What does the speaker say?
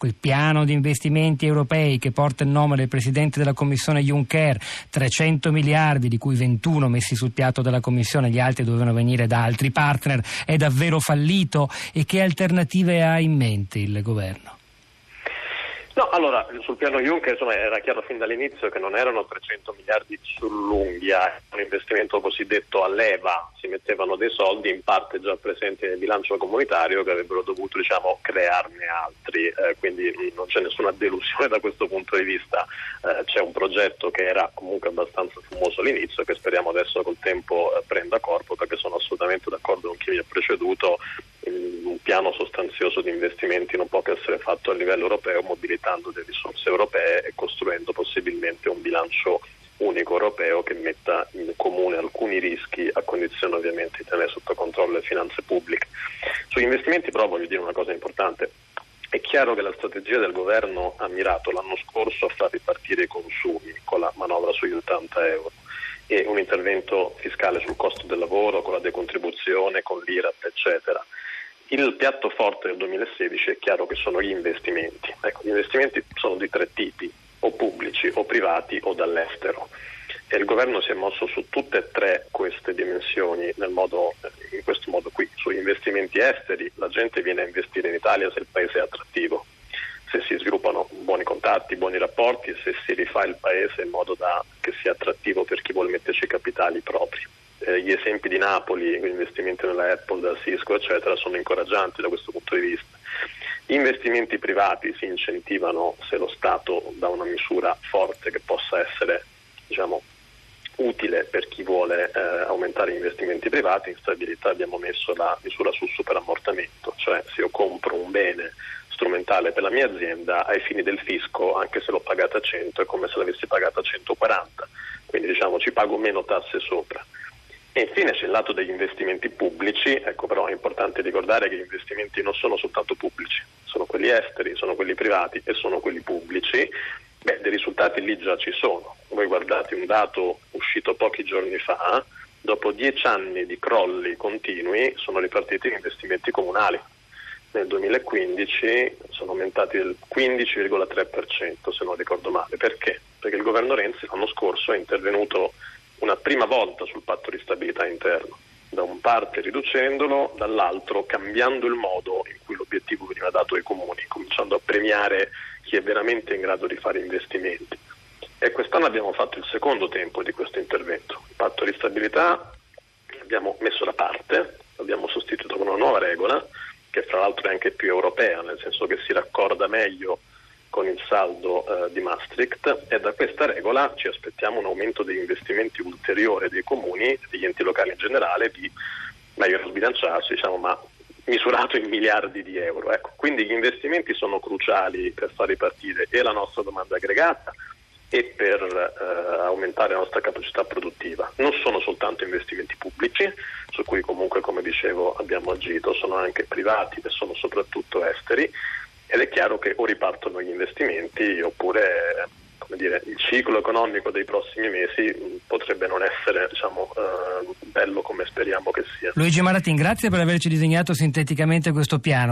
quel piano di investimenti europei che porta il nome del Presidente della Commissione Juncker, 300 miliardi di cui 21 messi sul piatto dalla Commissione, gli altri dovevano venire da altri partner, è davvero fallito? E che alternative ha in mente il governo? No, allora, sul piano Juncker era chiaro fin dall'inizio che non erano 300 miliardi sull'unghia, era un investimento cosiddetto a leva, si mettevano dei soldi in parte già presenti nel bilancio comunitario che avrebbero dovuto crearne altri, quindi non c'è nessuna delusione da questo punto di vista, c'è un progetto che era comunque abbastanza fumoso all'inizio e che speriamo adesso col tempo prenda corpo, perché sono assolutamente d'accordo con chi mi ha preceduto. Un piano sostanzioso di investimenti non può che essere fatto a livello europeo, mobilitando delle risorse europee e costruendo possibilmente un bilancio unico europeo che metta in comune alcuni rischi, a condizione ovviamente di tenere sotto controllo le finanze pubbliche. Sugli investimenti però voglio dire una cosa importante. È chiaro che la strategia del governo ha mirato l'anno scorso a far ripartire i consumi con la manovra sugli 80 euro. E un intervento fiscale sul costo del lavoro, con la decontribuzione, con l'IRAP, eccetera. Il piatto forte del 2016 è chiaro che sono gli investimenti. Ecco, gli investimenti sono di tre tipi, o pubblici, o privati, o dall'estero. E il governo si è mosso su tutte e tre queste dimensioni in questo modo qui. Sugli investimenti esteri, la gente viene a investire in Italia se il paese è attrattivo, se si sviluppano buoni contatti, buoni rapporti, se si rifà il paese in modo da che sia attrattivo per chi vuole metterci i capitali propri. Gli esempi di Napoli, gli investimenti nella Apple, da Cisco, eccetera, sono incoraggianti da questo punto di vista. Gli investimenti privati si incentivano se lo Stato dà una misura forte che possa essere, utile per chi vuole aumentare gli investimenti privati. In stabilità abbiamo messo la misura sul superammortamento, cioè se io compro un bene strumentale per la mia azienda ai fini del fisco, anche se l'ho pagata a 100 è come se l'avessi pagata a 140, quindi ci pago meno tasse sopra. E infine c'è il lato degli investimenti pubblici, però è importante ricordare che gli investimenti non sono soltanto pubblici, sono quelli esteri, sono quelli privati e sono quelli pubblici. Dei risultati lì già ci sono. Voi guardate un dato uscito pochi giorni fa: dopo 10 anni di crolli continui sono ripartiti gli investimenti comunali. Nel 2015 sono aumentati del 15,3%, se non ricordo male. Perché? Perché il governo Renzi l'anno scorso è intervenuto una prima volta sul patto di stabilità interno, da un parte riducendolo, dall'altro cambiando il modo in cui l'obiettivo veniva dato ai comuni, cominciando a premiare chi è veramente in grado di fare investimenti. E quest'anno abbiamo fatto il secondo tempo di questo intervento. Il patto di stabilità l'abbiamo messo da parte, l'abbiamo sostituito con una nuova regola, che fra l'altro è anche più europea, nel senso che si raccorda meglio con il saldo di Maastricht, e da questa regola ci aspettiamo un aumento degli investimenti ulteriore dei comuni, degli enti locali in generale, di meglio sbilanciarsi, ma misurato in miliardi di euro. Ecco, quindi gli investimenti sono cruciali per far ripartire e la nostra domanda aggregata e per aumentare la nostra capacità produttiva. Non sono soltanto investimenti pubblici, su cui comunque, come dicevo, abbiamo agito, sono anche privati e sono soprattutto esteri. Ed è chiaro che o ripartono gli investimenti oppure, il ciclo economico dei prossimi mesi potrebbe non essere, bello come speriamo che sia. Luigi Marattin, grazie per averci disegnato sinteticamente questo piano.